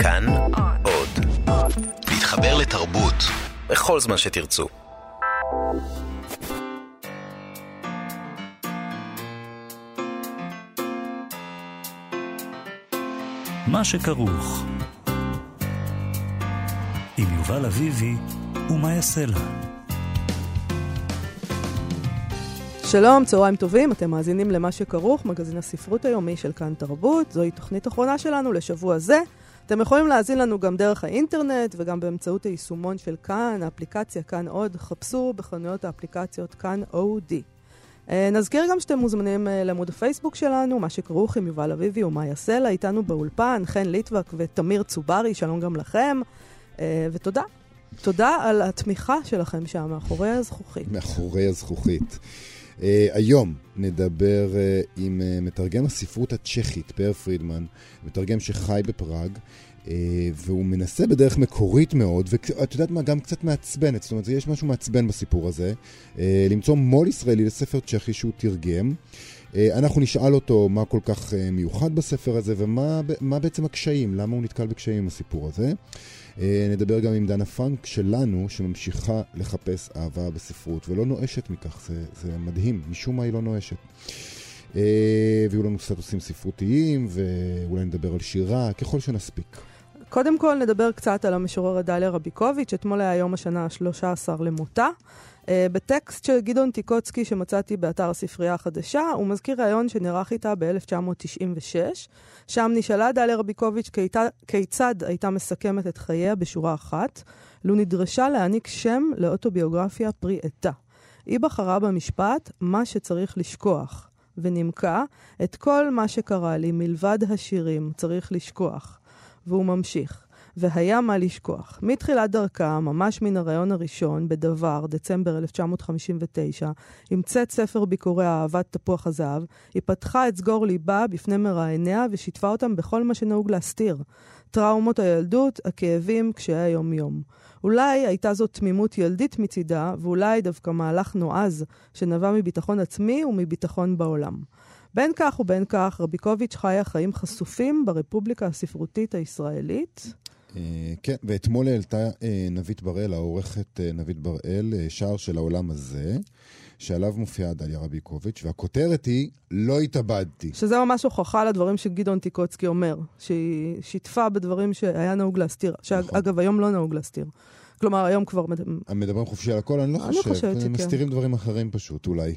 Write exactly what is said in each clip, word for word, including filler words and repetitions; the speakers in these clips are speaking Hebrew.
כאן עוד. להתחבר לתרבות בכל זמן שתרצו. מה שכרוך עם יובל אביבי ומה יעשה לה. שלום, צהריים טובים, אתם מאזינים למה שכרוך, מגזין הספרות היומי של כאן תרבות. זוהי תוכנית אחרונה שלנו לשבוע זה. אתם יכולים להאזין לנו גם דרך האינטרנט וגם באמצעות היישומון של כאן, האפליקציה כאן עוד, חפשו בחנויות האפליקציות כאן אודי. נזכיר גם שאתם מוזמנים לעמוד הפייסבוק שלנו, מה שכרוך עם יובל אביבי ומה יעשה לה, איתנו באולפן, חן ליטבק ותמיר צוברי, שלום גם לכם, ותודה. תודה על התמיכה שלכם שם, מאחורי הזכוכית. מאחורי הזכוכית. Uh, היום נדבר uh, עם uh, מתרגם הספרות הצ'כית, פיר פרידמן, מתרגם שחי בפראג, uh, והוא מנסה בדרך מקורית מאוד, ואת יודעת מה, גם קצת מעצבנת, זאת אומרת, יש משהו מעצבן בסיפור הזה, uh, למצוא מול ישראלי לספר צ'כי שהוא תרגם. uh, אנחנו נשאל אותו מה כל כך uh, מיוחד בספר הזה, ומה מה בעצם הקשיים, למה הוא נתקל בקשיים בסיפור הזה. Uh, נדבר גם עם דנה פרנק שלנו, שממשיכה לחפש אהבה בספרות, ולא נואשת מכך, זה, זה מדהים, משום מה היא לא נואשת. Uh, ויהיו לנו סטטוסים ספרותיים, ואולי נדבר על שירה, ככל שנספיק. קודם כל נדבר קצת על המשוררת דליה רביקוביץ', אתמול היה יום השנה ה-שלושה עשר למותה. Uh, בטקסט של גדעון טיקוצקי שמצאתי באתר הספרייה החדשה, הוא מזכיר רעיון שנערך איתה ב-אלף תשע מאות תשעים ושש, שם נשאלה דליה רביקוביץ' כיצד הייתה מסכמת את חייה בשורה אחת, לו נדרשה להעניק שם לאוטוביוגרפיה פרי עטה. היא בחרה במשפט מה שצריך לשכוח, ונימקה את כל מה שקרה לי מלבד השירים צריך לשכוח, והוא ממשיך. והיה מה לשכוח. מתחילת דרכה, ממש מן הרעיון הראשון, בדבר, דצמבר אלף תשע מאות חמישים ותשע, המצאת ספר ביקורי אהבת תפוח הזהב, היא פתחה את סגור ליבה בפני מראייניה ושיתפה אותם בכל מה שנהוג להסתיר. טראומות הילדות, הכאבים, קשיי היום-יום. אולי הייתה זאת תמימות ילדית מצידה, ואולי דווקא מהלך נועז, שנבע מביטחון עצמי ומביטחון בעולם. בין כך ובין כך, רביקוביץ' חיה חיים חשופים ברפובליקה הספרותית הישראלית. כן, ואתמול העלתה נבית בראל, העורכת נבית בראל, שער של העולם הזה, שעליו מופיעה דליה רביקוביץ', והכותרת היא, לא התאבדתי. שזה ממש הוכחה לדברים שגדעון טיקוצקי אומר, שהיא שיתפה בדברים שהיה נהוג להסתיר, שאגב, היום לא נהוג להסתיר. כלומר, היום כבר... מדברים חופשי על הכל, אני לא חושב, מסתירים דברים אחרים פשוט, אולי.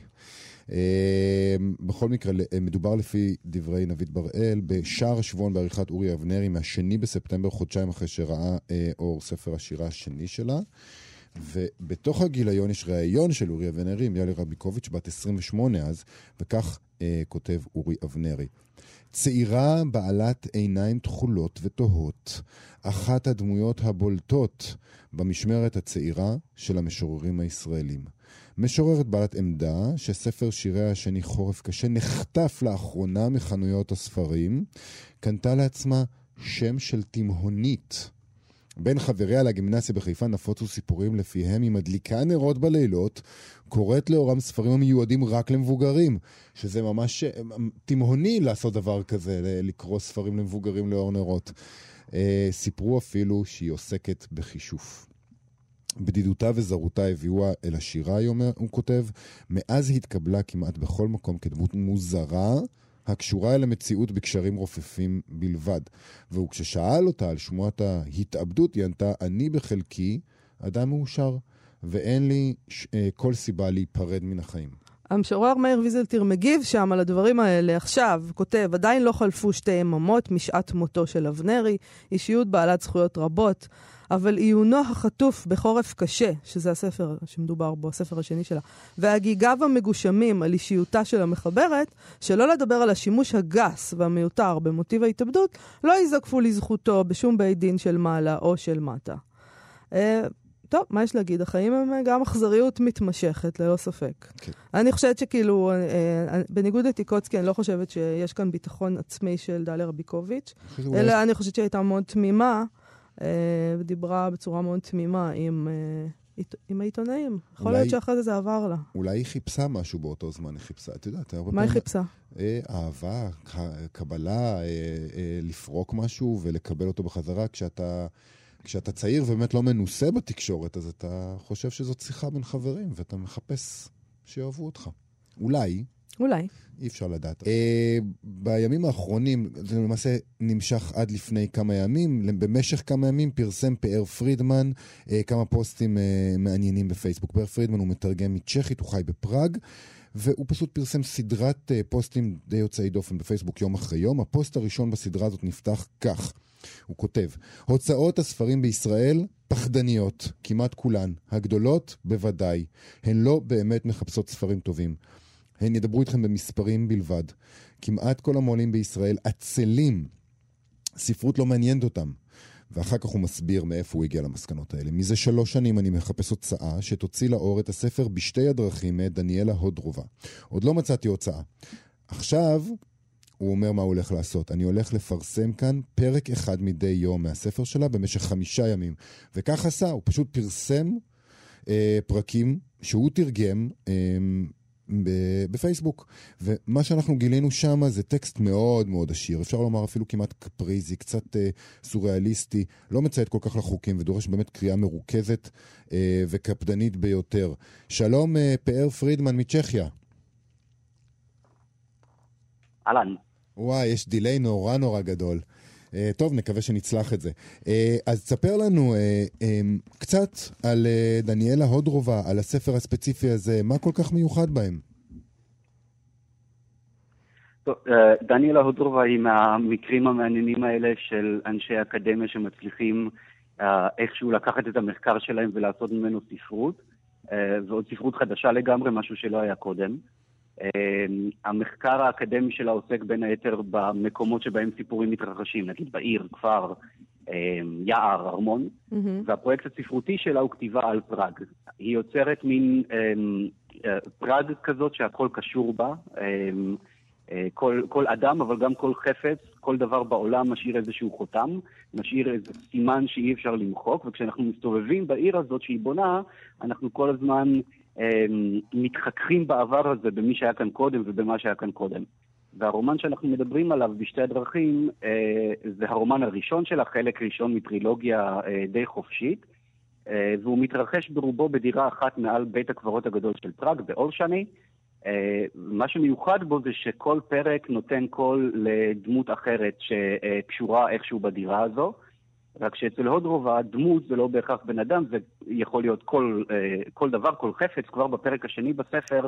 בכל מקרה, מדובר לפי דברי נבית בראל בשער השבועון בעריכת אורי אבנרי מהשני בספטמבר, חודשיים אחרי שראה אור ספר השירה השני שלה, ובתוך הגיליון יש ראיון של אורי אבנרי עם דליה רביקוביץ' בת עשרים ושמונה אז, וכך כותב אורי אבנרי: צעירה בעלת עיניים תחולות ותוהות, אחת הדמויות הבולטות במשמרת הצעירה של המשוררים הישראלים. משוררת בעלת עמדה שספר שיריה השני חורף קשה נחטף לאחרונה מחנויות הספרים, קנתה לעצמה שם של תימהונית. בין חבריה לגימנסיה בחיפה נפוצו סיפורים לפיהם היא מדליקה נרות בלילות, קוראת לאורם ספרים המיועדים רק למבוגרים, שזה ממש תימהוני לעשות דבר כזה, לקרוא ספרים למבוגרים לאור נרות. סיפרו אפילו שהיא עוסקת בחישוף. בדידותה וזרותה הביאוה אל השירה, הוא כותב, מאז התקבלה כמעט בכל מקום כדמות מוזרה, הקשורה אל המציאות בקשרים רופפים בלבד. והוא כששאל אותה על שמועת ההתאבדות, היא ענתה, אני בחלקי אדם מאושר, ואין לי ש... כל סיבה להיפרד מן החיים. המשורר מאיר ויזלטיר מגיב שם על הדברים האלה. עכשיו, כותב, עדיין לא חלפו שתי יממות משעת מותו של אבנרי, אישיות בעלת זכויות רבות, אבל עיונו החטוף בחורף קשה, שזה הספר שמדובר בו, הספר השני שלה, והגיגיו המגושמים על אישיותה של המחברת, שלא לדבר על השימוש הגס והמיותר במוטיב ההתאבדות, לא יזקפו לזכותו בשום בית דין של מעלה או של מטה. אה... טוב, מה יש להגיד? החיים הם גם אכזריות מתמשכת, ללא ספק. כן. אני חושבת שכאילו, בניגוד לטיקוצקי, אני לא חושבת שיש כאן ביטחון עצמי של דליה רביקוביץ', אלא אני חושבת שהיא הייתה מאוד תמימה, ודיברה בצורה מאוד תמימה עם עם העיתונאים. יכול להיות שאחרי זה זה עבר לה. אולי היא חיפשה משהו באותו זמן, היא חיפשה, את יודעת. מה היא חיפשה? אהבה, קבלה, לפרוק משהו ולקבל אותו בחזרה. כשאתה, כשאתה צעיר ובאמת לא מנוסה בתקשורת, אז אתה חושב שזאת שיחה בין חברים, ואתה מחפש שאוהבו אותך. אולי. אולי. אי אפשר לדעת. אה, בימים האחרונים, זה למעשה נמשך עד לפני כמה ימים, במשך כמה ימים פרסם פאר פרידמן, אה, כמה פוסטים אה, מעניינים בפייסבוק. פאר פרידמן הוא מתרגם מצ'כית, הוא חי בפראג, והוא פשוט פרסם סדרת אה, פוסטים די יוצאי דופן בפייסבוק יום אחרי יום. הפוסט הראשון בסדרה הזאת נפתח כך. הוא כותב, הוצאות הספרים בישראל פחדניות, כמעט כולן. הגדולות בוודאי. הן לא באמת מחפשות ספרים טובים. הן ידברו איתכם במספרים בלבד. כמעט כל המועלים בישראל עצלים. ספרות לא מעניינת אותם. ואחר כך הוא מסביר מאיפה הוא הגיע למסקנות האלה. מזה שלוש שנים אני מחפש הוצאה שתוציא לאור את הספר בשתי הדרכים מאת דניאלה הודרובה. עוד לא מצאתי הוצאה. עכשיו הוא אומר מה הוא הולך לעשות. אני הולך לפרסם כאן פרק אחד מדי יום מהספר שלה במשך חמישה ימים. וכך עשה, הוא פשוט פרסם אה, פרקים שהוא תרגם אה, בפייסבוק, ומה שאנחנו גילינו שם זה טקסט מאוד מאוד עשיר, אפשר לומר אפילו כמעט קפריזי, קצת אה, סוריאליסטי, לא מציית כל כך לחוקים ודורש באמת קריאה מרוכזת אה, וקפדנית ביותר. שלום אה, פאר פרידמן מצ'כיה. אלן. וואי, יש דילי נורא נורא גדול. אה, טוב, נקווה שנצלח את זה. אה, אז תספר לנו אה, אה, קצת על אה, דניאלה הודרובה, על הספר הספציפי הזה, מה כל כך מיוחד בהם? טוב, אה, דניאלה הודרובה היא מהמקרים המעניינים האלה של אנשי אקדמיה שמצליחים אה, איכשהו לקחת את המחקר שלהם ולעשות ממנו ספרות, אה, ועוד ספרות חדשה לגמרי, משהו שלא היה קודם. המחקר האקדמי שלה עוסק בין היתר במקומות שבהם סיפורים מתרחשים, נגיד בעיר, כפר, יער, ארמון, והפרויקט הספרותי שלה הוא כתיבה על פראג. היא יוצרת מין פראג כזאת שהכל קשור בה, כל, כל אדם, אבל גם כל חפץ, כל דבר בעולם משאיר איזשהו חותם, משאיר איזה סימן שאי אפשר למחוק, וכשאנחנו מסתובבים בעיר הזאת שהיא בונה, אנחנו כל הזמן מתחככים בעבר הזה במי שהיה כאן קודם ובמה שהיה כאן קודם. והרומן שאנחנו מדברים עליו בשתי הדרכים זה הרומן הראשון שלה, חלק ראשון מטרילוגיה די חופשית, והוא מתרחש ברובו בדירה אחת מעל בית הקברות הגדול של פראג, באורשני. מה שמיוחד בו זה שכל פרק נותן קול לדמות אחרת שקשורה איכשהו בדירה הזו, רק שאצל הודרובה דמות זה לא בהכרח בן אדם, זה יכול להיות כל, כל דבר, כל חפץ. כבר בפרק השני בספר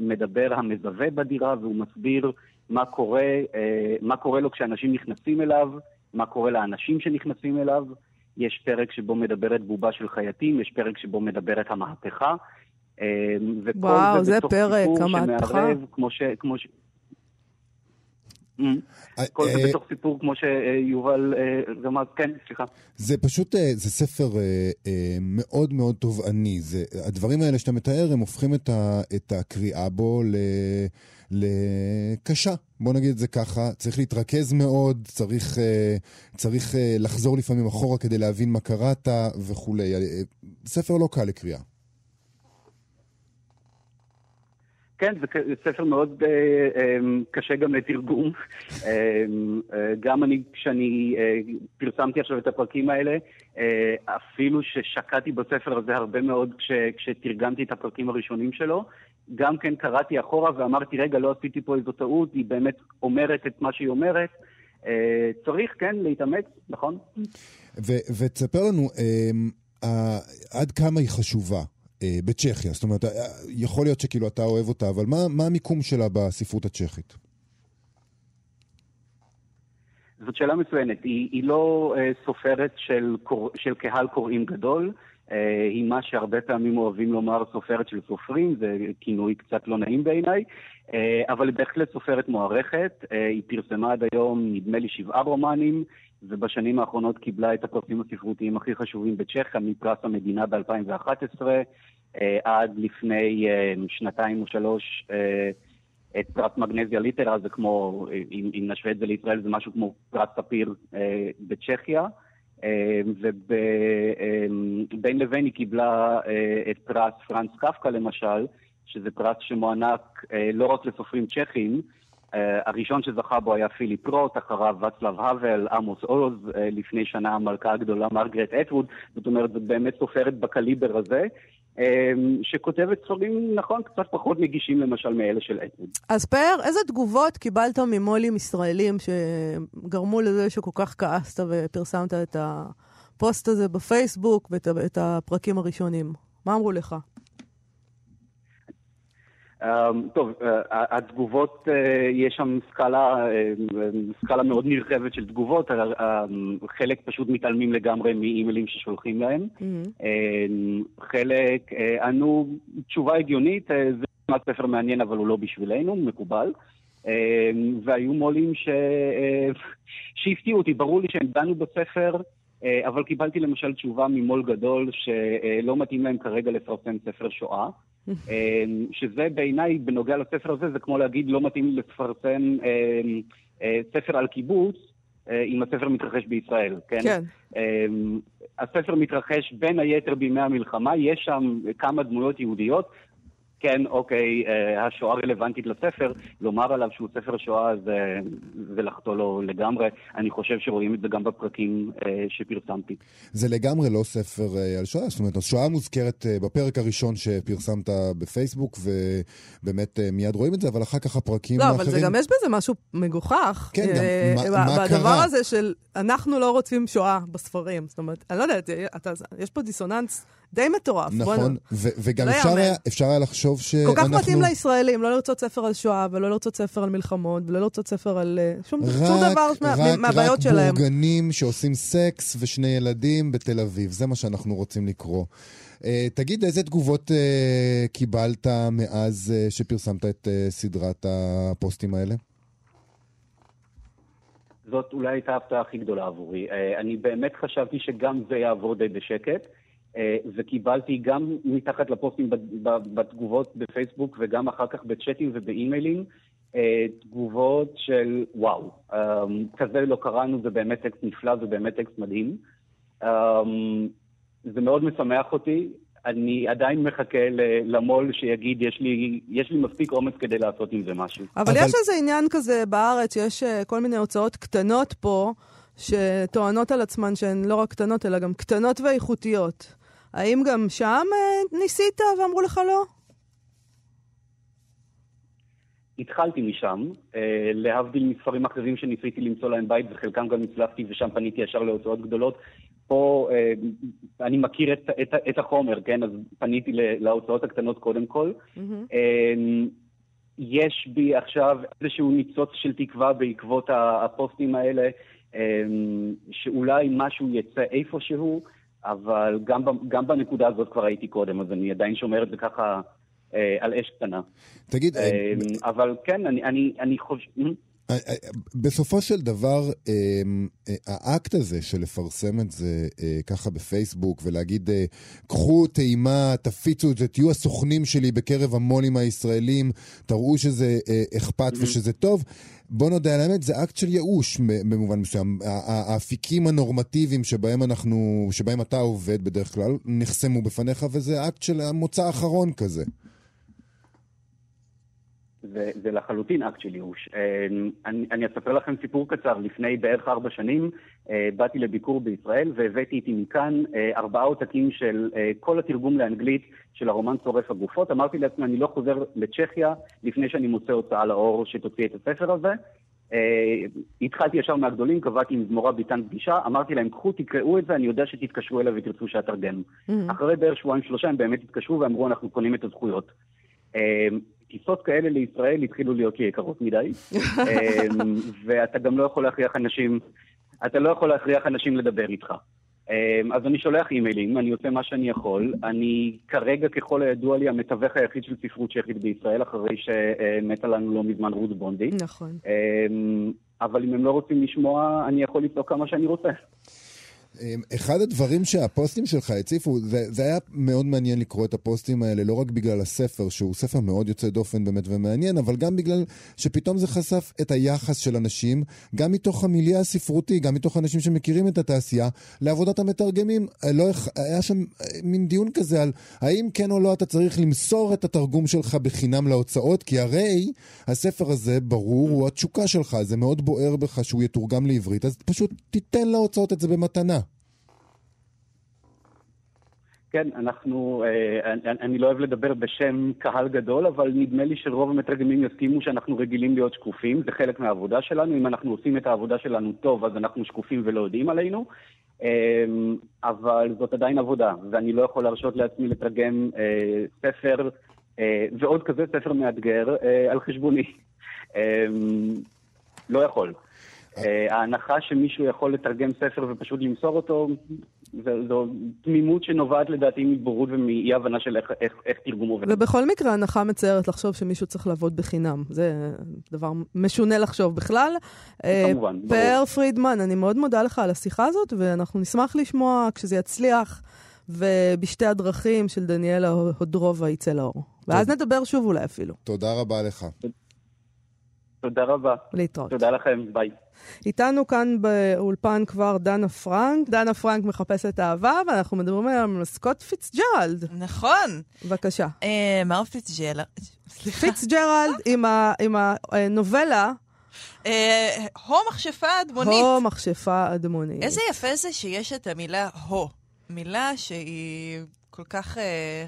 מדבר המזווה בדירה, והוא מסביר מה קורה, מה קורה לו כשאנשים נכנסים אליו, מה קורה לאנשים שנכנסים אליו. יש פרק שבו מדברת בובה של חייטים, יש פרק שבו מדברת המהפכה. וואו, זה, זה פרק, המהפכה. שמערב, כמו ש... כמו ש... כל זה בתוך סיפור כמו שיובל גם אז, כן, סליחה. זה פשוט, זה ספר מאוד מאוד תובעני. הדברים האלה שאתה מתאר, הם הופכים את הקריאה בו לקשה. בוא נגיד את זה ככה, צריך להתרכז מאוד, צריך לחזור לפעמים אחורה כדי להבין מה קראת וכו'. ספר לא קל לקריאה. כן, זה ספר מאוד קשה גם לתרגום. גם אני, כשאני פרסמתי עכשיו את הפרקים האלה, אפילו ששקעתי בספר הזה הרבה מאוד כשתרגמתי את הפרקים הראשונים שלו, גם כן קראתי אחורה ואמרתי, רגע, לא עשיתי פה איזו טעות, היא באמת אומרת את מה שהיא אומרת. צריך, כן, להתאמץ, נכון? ותספר לנו, עד כמה היא חשובה בצ'כיה? זאת אומרת, יכול להיות שכאילו אתה אוהב אותה, אבל מה, מה המיקום שלה בספרות הצ'כית? זאת שאלה מצוינת. היא, היא לא אה, סופרת של, קור, של קהל קוראים גדול, אה, היא מה שהרבה פעמים אוהבים לומר סופרת של סופרים, זה כינוי קצת לא נעים בעיניי, אה, אבל בהחלט סופרת מוערכת. אה, היא פרסמה עד היום, נדמה לי, שבעה רומנים, ובשנים האחרונות קיבלה את הפרסים הספרותיים הכי חשובים בצ'כיה, מפרס המדינה ב-אלפיים ואחת עשרה, עד לפני שנתיים או שלוש, את פרס מגנזיה ליטרה, זה כמו, אם נשווה את זה לישראל, זה משהו כמו פרס ספיר בצ'כיה, ובין לבין היא קיבלה את פרס פרנץ קפקא למשל, שזה פרס שמוענק לא רק לסופרים צ'כים, הראשון שזכה בו היה פיליפ רוט, אחריו ואצלב האוול, עמוס עוז, לפני שנה המלכה הגדולה מרגרט אטווד, זאת אומרת, זאת באמת סופרת בקליבר הזה, שכותבת ספרים, נכון, קצת פחות נגישים למשל מאלה של אטווד. אז פאר, איזה תגובות קיבלת ממולים ישראלים שגרמו לזה שכל כך כעסת ופרסמת את הפוסט הזה בפייסבוק ואת הפרקים הראשונים? מה אמרו לך? Um, טוב, uh, התגובות, uh, יש שם סקאלה, uh, סקאלה מאוד נרחבת של תגובות, uh, uh, חלק פשוט מתעלמים לגמרי מאימיילים ששולחים להם, mm-hmm. uh, חלק, uh, אנו, תשובה הגיונית, uh, זה מעט ספר מעניין אבל הוא לא בשבילנו, מקובל, uh, והיו מולים ש... uh, שהפתיעו אותי, ברור לי שהם דנו בספר, uh, אבל קיבלתי למשל תשובה ממול גדול שלא מתאים להם כרגע לפרסם ספר שואה, שזה בעיניי, בנוגע לספר הזה, זה כמו להגיד, לא מתאים לפרסם ספר על קיבוץ, אם הספר מתרחש בישראל, כן? כן. הספר מתרחש בין היתר בימי המלחמה, יש שם כמה דמויות יהודיות, כן, אוקיי, השואה רלוונטית לספר, לומר עליו שהוא ספר שואה זה, זה לחתול לו לגמרי, אני חושב שרואים את זה גם בפרקים שפרסמתי. זה לגמרי לא ספר על שואה, זאת אומרת, השואה מוזכרת בפרק הראשון שפרסמת בפייסבוק, ובאמת מיד רואים את זה, אבל אחר כך הפרקים האחרים... לא, אבל זה גם יש בזה משהו מגוחך, כן, גם, מה קרה? בדבר הזה של אנחנו לא רוצים שואה בספרים, זאת אומרת, אני לא יודעת, יש פה דיסוננס די מטורף. נכון, וגם אפשר היה לחשוב שאנחנו... כל כך מתאים לישראלים, לא לרצות ספר על שואה, ולא לרצות ספר על מלחמות, ולא לרצות ספר על שום דבר מהבעיות שלהם. רק בורגנים שעושים סקס ושני ילדים בתל אביב, זה מה שאנחנו רוצים לקרוא. תגיד, איזה תגובות קיבלת מאז שפרסמת את סדרת הפוסטים האלה? זאת אולי הייתה הפתעה הכי גדולה עבורי. אני באמת חשבתי שגם זה יעבור די בשקט, וקיבלתי גם מתחת לפוסטים בתגובות בפייסבוק וגם אחר כך בצ'אטים ובאימיילים תגובות של וואו, כזה לא קראנו, זה באמת טקסט נפלא, זה באמת טקסט מדהים. זה מאוד משמח אותי, אני עדיין מחכה למול שיגיד יש לי, יש לי מספיק אומץ כדי לעשות עם זה משהו. אבל, אבל... יש איזה עניין כזה בארץ, יש כל מיני הוצאות קטנות פה, שטוענות על עצמן שהן לא רק קטנות, אלא גם קטנות ואיכותיות. האם גם שם ניסית ואמרו לך לא? התחלתי משם, להבדיל מספרים אחרים שניסיתי למצוא להם בית, וחלקם גם הצלחתי ושם פניתי ישר להוצאות גדולות. פה אני מכיר את, את, את החומר, כן? אז פניתי להוצאות הקטנות קודם כל. Mm-hmm. יש בי עכשיו איזשהו ניצוץ של תקווה בעקבות הפוסטים האלה, שאולי משהו יצא איפשהו, אבל גם, גם בנקודה הזאת כבר הייתי קודם, אז אני עדיין שומר את זה ככה אה, על אש קטנה. תגיד... אה, אה, אבל כן, אני, אני, אני חושב... בסופו של דבר, האקט הזה של לפרסם את זה ככה בפייסבוק ולהגיד, קחו טעימה, תפיצו את זה, תהיו הסוכנים שלי בקרב המולים הישראלים, תראו שזה אכפת ושזה טוב, בוא נודע על האמת, זה אקט של יאוש במובן מסוים. האפיקים הנורמטיביים שבהם אנחנו, שבהם אתה עובד בדרך כלל, נחסמו בפניך, וזה אקט של המוצא האחרון כזה. זה, זה לחלוטין אקט של ייאוש. אני, אני אספר לכם סיפור קצר. לפני בערך ארבע שנים באתי לביקור בישראל והבאתי איתי מכאן ארבעה עותקים של כל התרגום לאנגלית של הרומן צורף הגופות. אמרתי לעצמי, אני לא חוזר לצ'כיה לפני שאני מוצא הוצאה לאור שתוציא את הספר הזה. התחלתי ישר מהגדולים, קבעתי עם זמורה ביטן פגישה, אמרתי להם, קחו, תקראו את זה, אני יודע שתתקשרו אליו ותרצו שאתרגם. אחרי בערך שבועיים שלושה הם באמת התקשרו ואמרו, אנחנו קונים את הזכויות. טיסות כאלה לישראל התחילו להיות לי יקרות מדי, ואתה גם לא יכול להכריח אנשים, אתה לא יכול להכריח אנשים לדבר איתך. אז אני שולח אימיילים, אני עושה מה שאני יכול, אני כרגע ככל הידוע לי המתווך היחיד של ספרות צ'כית בישראל, אחרי שמתה לנו לא מזמן רות בונדי. נכון. אבל אם הם לא רוצים לשמוע, אני יכול לצעוק כמה שאני רוצה. אחד הדברים שהפוסטים שלך הציפו, זה היה מאוד מעניין לקרוא את הפוסטים האלה, לא רק בגלל הספר, שהוא ספר מאוד יוצא דופן באמת ומעניין, אבל גם בגלל שפתאום זה חשף את היחס של אנשים, גם מתוך המיליה הספרותי, גם מתוך אנשים שמכירים את התעשייה, לעבודת המתרגמים. לא, היה שם מין דיון כזה על האם כן או לא אתה צריך למסור את התרגום שלך בחינם להוצאות, כי הרי הספר הזה ברור, הוא התשוקה שלך, זה מאוד בוער בך שהוא יתורגם לעברית, אז פשוט תיתן להוצאות את זה במתנה. כן, אנחנו, אני לא אוהב לדבר בשם קהל גדול, אבל נדמה לי שרוב המתרגמים יסכימו שאנחנו רגילים להיות שקופים, זה חלק מהעבודה שלנו, אם אנחנו עושים את העבודה שלנו טוב, אז אנחנו שקופים ולא יודעים עלינו, אבל זאת עדיין עבודה, ואני לא יכול להרשות לעצמי לתרגם ספר, ועוד כזה ספר מאתגר, על חשבוני. לא יכול. ההנחה שמישהו יכול לתרגם ספר ופשוט למסור אותו, זו תמימות שנובעת לדעתי מבורות ומאי הבנה של איך, איך, איך תרגום עובד. ובכל מקרה הנחה מצערת לחשוב שמישהו צריך לעבוד בחינם. זה דבר משונה לחשוב בכלל. כמובן. פאר פרידמן, אני מאוד מודה לך על השיחה הזאת, ואנחנו נשמח לשמוע כשזה יצליח, ובשתי הדרכים של דניאלה הודרובה יצא לאור. ואז נדבר שוב אולי אפילו. תודה רבה לך. תודה רבה. להתראות. תודה לכם, ביי. איתנו כאן באולפן כבר דנה פרנק. דנה פרנק מחפשת אהבה, ואנחנו מדברים על סקוט פיצג'רלד. נכון. בבקשה. מר פיצג'רלד. פיצג'רלד עם הנובלה. הו מכשפה אדמונית. הו מכשפה אדמונית. איזה יפה זה שיש את המילה הו. מילה שהיא כל כך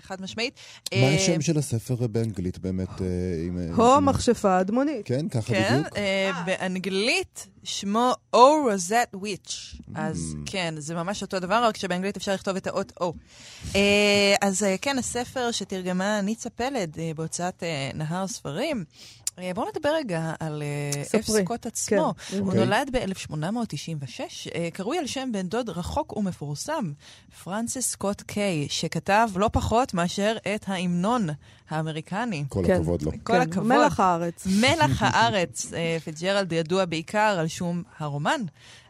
חד משמעית. מה השם של הספר באנגלית באמת? הו מכשפה אדמונית. כן, ככה בדיוק. באנגלית שמו או רוזט וויץ'. אז כן, זה ממש אותו דבר, רק שבאנגלית אפשר לכתוב את האות או. אז כן, הספר שתרגמה ניצה פלד בהוצאת נהר ספרים. בואו נדבר רגע על אף סקוט עצמו. הוא נולד ב-אלף שמונה מאות תשעים ושש, קרוי על שם בן דוד רחוק ומפורסם, פרנסיס סקוט קיי, שכתב לא פחות מאשר את ההמנון האמריקני. כל הכבוד לו. כל הכבוד. מלח הארץ. מלח הארץ. פיצג'רלד ידוע בעיקר על שום הרומן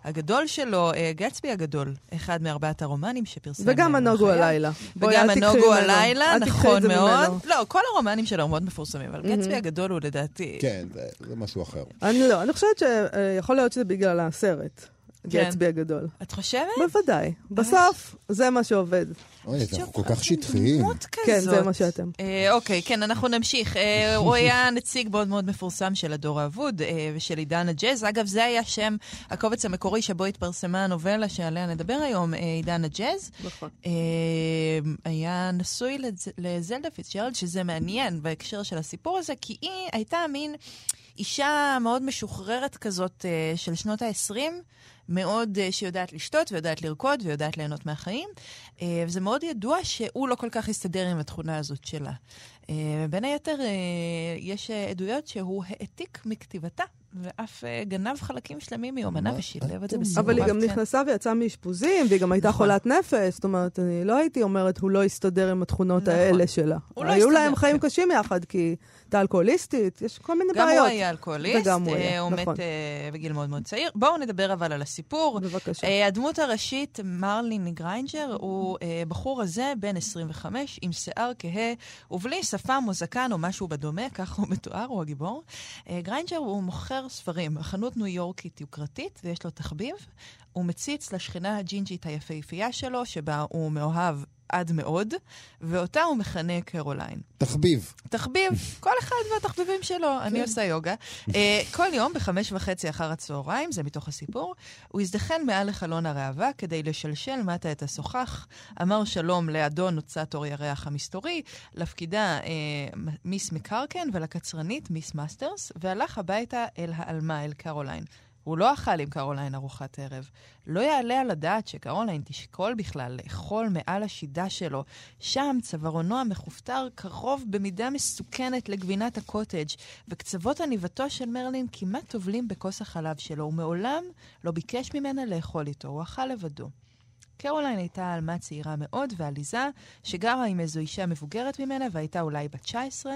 הגדול שלו, גצבי הגדול, אחד מארבעת הרומנים שפרסם. וגם הנוגו הלילה. וגם הנוגו הלילה, נכון מאוד. לא, כל הרומנים שלו מאוד מפורסמים, אבל גצבי הגדול הוא לדעתי... כן, זה משהו אחר. אני לא, אני חושבת שיכול להיות שזה בגלל הסרט. גצבי הגדול. את חושבת? בוודאי. בסוף, זה מה שעובד. אוי, אנחנו כל כך שטחיים. כן, זה מה שאתם. אוקיי, כן, אנחנו נמשיך. הוא היה נציג מאוד מאוד מפורסם של הדור האבוד ושל עידן הג'אז. אגב, זה היה שם הקובץ המקורי שבו התפרסמה הנובלה שעליה נדבר היום, עידן הג'אז. נכון. היה נשוי לזלדה פיצג'רלד, שזה מעניין בהקשר של הסיפור הזה, כי היא הייתה מין אישה מאוד משוחררת כזאת של שנות ה-עשרים, מאוד שיודעת לשתות ויודעת לרקוד ויודעת ליהנות מהחיים, וזה מאוד ידוע שהוא לא כל כך הסתדר עם התכונה הזאת שלה. בין היתר, יש עדויות שהוא העתיק מכתיבתה, ואף גנב חלקים שלמים מיומנה ושילב את זה בסיפור. אבל היא גם נכנסה ויצאה מאשפוזים, והיא גם הייתה חולת נפש, זאת אומרת, אני לא הייתי אומרת, הוא לא הסתדר עם התכונות האלה שלה. היו להם חיים קשים יחד, כי אתה אלכוהוליסטית, יש כל מיני בעיות. גם הוא היה אלכוהוליסט, הוא מת בגיל מאוד מאוד צעיר. בואו נדבר אבל על הסיפור. בבקשה. הדמות הראשית, מרלין גריינג'ר, הוא בחור הזה, בן עשרים וחמש, עם שיער כהה, ובלי שפם או זקן או משהו בדומה, כך הוא מתואר, הוא הגיבור. גריינג'ר הוא מוכר ספרים, החנות ניו יורקית יוקרתית, ויש לו תחביב. הוא מציץ לשכנה הג'ינג'ית היפהפייה שלו, שבה הוא מאוהב עד מאוד, ואותה הוא מכנה קרוליין. תחביב. תחביב. כל אחד והתחביבים שלו. אני עושה יוגה. כל יום, בחמש וחצי אחר הצהריים, זה מתוך הסיפור, הוא הזדחן מעל לחלון הראווה כדי לשלשל מטה את השוחח, אמר שלום לאדון נוצת אור ירח המסתורי, לפקידה מיס מקרקן ולקצרנית מיס מאסטרס, והלך הביתה אל העלמה, אל קרוליין. הוא לא אכל עם קרוליין ארוחת ערב. לא יעלה על הדעת שקרוליין תשקול בכלל לאכול מעל השידה שלו. שם צווארונו המחופתר קרוב במידה מסוכנת לגבינת הקוטג', וקצוות עניבתו של מרלין כמעט טובלים בכוס החלב שלו, ומעולם לא ביקש ממנה לאכול איתו, הוא אכל לבדו. קרוליין הייתה אלמה צעירה מאוד ועליזה, שגרה עם איזו אישה מבוגרת ממנה והייתה אולי בת תשע עשרה,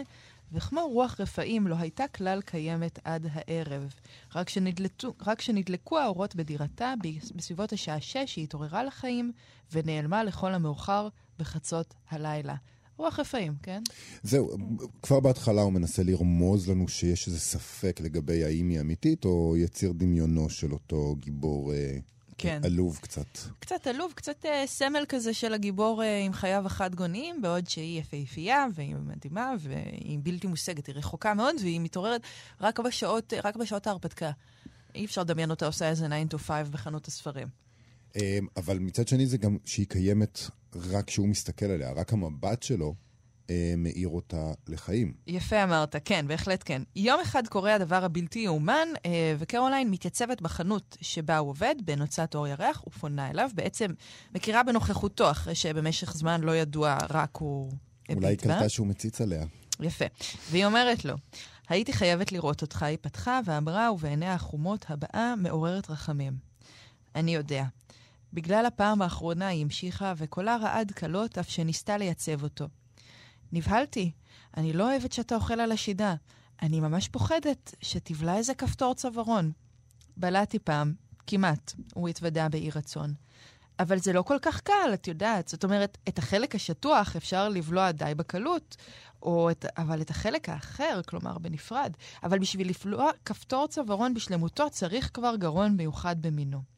וכמו רוח רפאים לא הייתה כלל קיימת עד הערב. רק, שנדלטו, רק שנדלקו האורות בדירתה בסביבות השעה שש היא התעוררה לחיים ונעלמה לכל המאוחר בחצות הלילה. רוח רפאים, כן? זהו, כבר בהתחלה הוא מנסה לרמוז לנו שיש איזה ספק לגבי האם היא אמיתית או יציר דמיונו של אותו גיבור כן. עלוב קצת. קצת עלוב, קצת uh, סמל כזה של הגיבור uh, עם חייו החד גוניים, בעוד שהיא יפהפייה והיא מדהימה והיא בלתי מושגת, היא רחוקה מאוד והיא מתעוררת רק בשעות, רק בשעות ההרפתקה. אי אפשר לדמיין אותה עושה איזה nine to five בחנות הספרים. אבל מצד שני זה גם שהיא קיימת רק שהוא מסתכל עליה, רק המבט שלו מאיר אותה לחיים. יפה אמרת, כן, בהחלט כן. יום אחד קורה הדבר הבלתי יאומן, וקרוליין מתייצבת בחנות שבה הוא עובד, בנוצה אור ירח, ופונה אליו, בעצם מכירה בנוכחותו, אחרי שבמשך זמן לא ידוע רק הוא... אולי קלטה שהוא מציץ עליה. יפה. והיא אומרת לו, הייתי חייבת לראות אותך, היא פתחה ואמרה, ובעיניה החומות הבאה מעוררת רחמים. אני יודע. בגלל הפעם האחרונה היא המשיכה, וקולה רעד קלות, אף שניסתה לייצב אותו. נבהלתי. אני לא אוהבת שאתה אוכל על השידה. אני ממש פוחדת שתבלה איזה כפתור צווארון. בלעתי פעם, כמעט, הוא התוודע באי רצון. אבל זה לא כל כך קל, את יודעת. זאת אומרת, את החלק השטוח אפשר לבלוע די בקלות, או את, אבל את החלק האחר, כלומר בנפרד. אבל בשביל לבלוע כפתור צווארון בשלמותו צריך כבר גרון מיוחד במינו.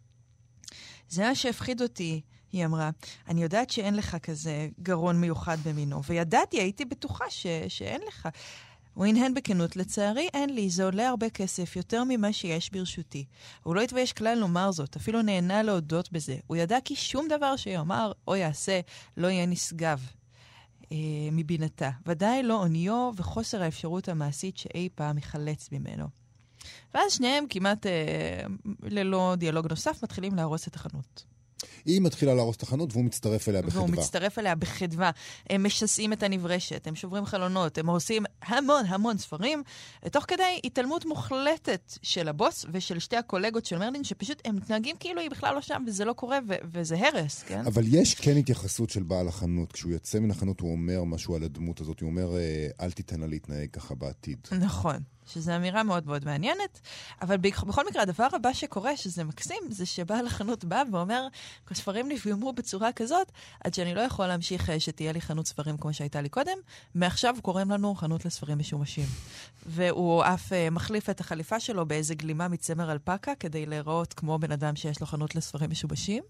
זה מה שהפחיד אותי, היא אמרה, אני יודעת שאין לך כזה גרון מיוחד במינו, וידעתי, הייתי בטוחה ש... שאין לך. הוא הנהן בכנות, לצערי אין לי, זה עולה הרבה כסף, יותר ממה שיש ברשותי. הוא לא התבייש כלל לומר זאת, אפילו נהנה להודות בזה. הוא ידע כי שום דבר שיאמר או יעשה לא יהיה נשגב אה, מבינתה. ודאי לא עוניו וחוסר האפשרות המעשית שאי פעם יחלץ ממנו. ואז שניהם כמעט אה, ללא דיאלוג נוסף מתחילים להרוס את החנות. היא מתחילה להרוס את החנות והוא מצטרף אליה בחדווה. והוא מצטרף אליה בחדווה. הם משסעים את הנברשת, הם שוברים חלונות, הם עושים המון המון ספרים, תוך כדי התעלמות מוחלטת של הבוס ושל שתי הקולגות של מרלין, שפשוט הם מתנהגים כאילו היא בכלל לא שם, וזה לא קורה, ו- וזה הרס, כן? אבל יש כן התייחסות של בעל החנות. כשהוא יוצא מן החנות הוא אומר משהו על הדמות הזאת, הוא אומר, אל תיתן לה להתנהג ככה בעתיד. נכון. שזו אמירה מאוד מאוד מעניינת, אבל בכל מקרה, הדבר הבא שקורה, שזה מקסים, זה שבעל החנות בא ואומר, הספרים נפגמו בצורה כזאת, עד שאני לא יכול להמשיך שתהיה לי חנות ספרים כמו שהייתה לי קודם, מעכשיו קוראים לנו חנות לספרים משומשים. והוא אף מחליף את החליפה שלו באיזה גלימה מצמר אלפקה, כדי להיראות כמו בן אדם שיש לו חנות לספרים משומשים,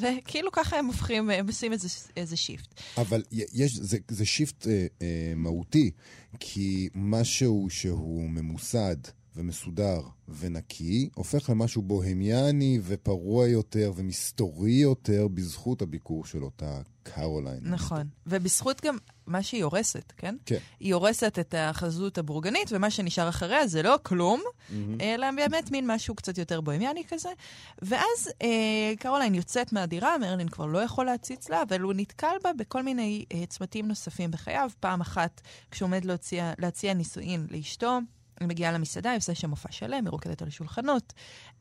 וכאילו ככה הם הופכים, הם עושים איזה, איזה שיפט. אבל יש, זה, זה שיפט אה, אה, מהותי, כי משהו שהוא ממוסד ומסודר ונקי, הופך למשהו בוהמיאני ופרוע יותר ומסתורי יותר בזכות הביקור של אותה קרוליין. נכון, ובזכות גם מה שהיא הורסת, כן? כן. היא הורסת את החזות הבורגנית, ומה שנשאר אחריה זה לא כלום, mm-hmm. אלא באמת מין משהו קצת יותר בוהמיאני כזה. ואז אה, קרוליין יוצאת מהדירה, מרלין כבר לא יכול להציץ לה, אבל הוא נתקל בה בכל מיני אה, צמתים נוספים בחייו. פעם אחת כשהוא עומד להציע, להציע נישואין לאשתו, היא מגיעה למסעדה, היא עושה שם מופע שלם, היא רוקדת על שולחנות.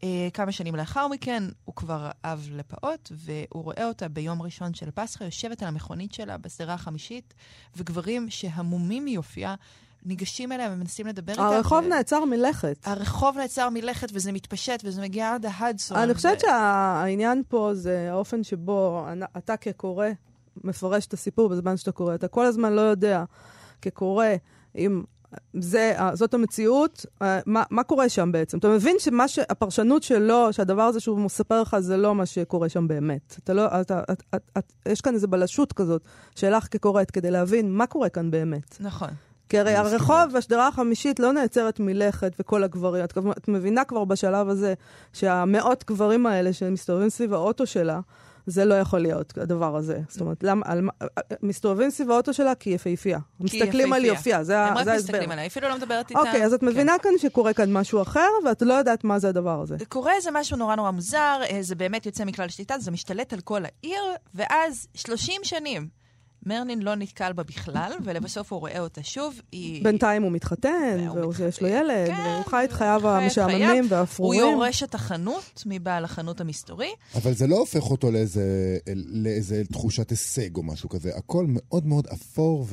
אה, כמה שנים לאחר מכן, הוא כבר אב לפעות, והוא רואה אותה ביום ראשון של פסחה, יושבת על המכונית שלה בסדרה החמישית, וגברים שהמומים מיופייה, ניגשים אליהם ומנסים לדבר איתם. הרחוב נעצר מלכת. הרחוב נעצר מלכת, וזה מתפשט, וזה מגיע עד ההדסון. אני חושבת שהעניין פה זה האופן שבו אתה כקורא מפרש את הסיפור בזמן שאתה קורא. אתה כל הזמן לא יודע, כקורא, אם זה, זאת המציאות, מה, מה קורה שם בעצם? אתה מבין שמה שהפרשנות שלו, שהדבר הזה שהוא מספר לך, זה לא מה שקורה שם באמת. אתה לא, אתה, את, את, את, יש כאן איזו בלשות כזאת, שאלך כקוראת, כדי להבין מה קורה כאן באמת. נכון. כי הרי הרחוב והשדרה החמישית לא נעצרת מלכת וכל הגברים. את, את מבינה כבר בשלב הזה, שהמאות גברים האלה שמסתובבים סביב האוטו שלה, זה לא יכול להיות, הדבר הזה. זאת אומרת, מסתובבים סביב האוטו שלה כי יפהפייה. מסתכלים על יופייה, זה ההסבר. הם רק מסתכלים עליה, אפילו לא מדברת איתה. אוקיי, אז את מבינה כאן שקורה כאן משהו אחר, ואת לא יודעת מה זה הדבר הזה. קורה איזה משהו נורא נורא מוזר, זה באמת יוצא מכלל שליטה, זה משתלט על כל העיר, ואז שלושים שנים מרלין לא נתקל בה בכלל, ולבסוף הוא רואה אותה שוב. בינתיים הוא מתחתן, ויש לו ילד, והוא חי את חייו המשעממים והאפרורים. הוא יורש את החנות מבעל החנות המסתורי. אבל זה לא הופך אותו לאיזה תחושת הישג או משהו כזה. הכל מאוד מאוד אפור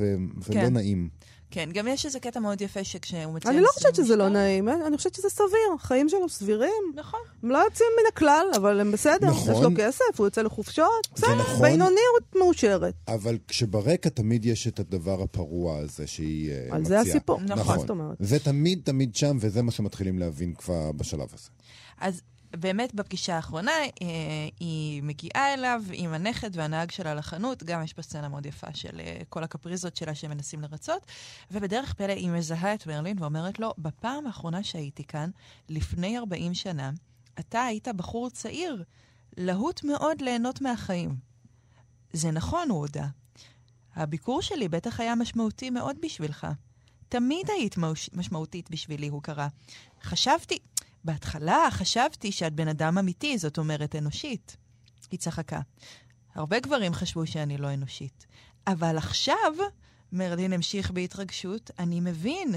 ולא נעים. כן, גם יש איזה קטע מאוד יפה שכשהוא מציין... אני לא חושבת שזה לא נעים, אני חושבת שזה סביר. החיים שלו סבירים. נכון. הם לא יוצאים מן הכלל, אבל הם בסדר. נכון. יש לו כסף, הוא יוצא לחופשות. בסדר, נכון. בינוני הוא מאושרת. אבל כשברקע תמיד יש את הדבר הפרוע הזה שהיא מציעה. על זה הסיפור. נכון. נכון. זה תמיד תמיד שם, וזה מה שמתחילים להבין כבר בשלב הזה. אז... באמת בפגישה האחרונה היא מגיעה אליו עם הנכד והנהג שלה לחנות, גם יש פה סצנה מאוד יפה של כל הקפריזות שלה שמנסים לרצות, ובדרך פלא היא מזהה את ברלין ואומרת לו, בפעם האחרונה שהייתי כאן, לפני ארבעים שנה, אתה היית בחור צעיר, להוט מאוד ליהנות מהחיים. זה נכון, הוא הודע. הביקור שלי בטח היה משמעותי מאוד בשבילך. תמיד היית משמעותית בשבילי, הוא קרא. חשבתי... בהתחלה חשבתי שאת בן אדם אמיתי, זאת אומרת אנושית. היא צחקה. הרבה גברים חשבו שאני לא אנושית. אבל עכשיו, מרלין המשיך בהתרגשות, אני מבין.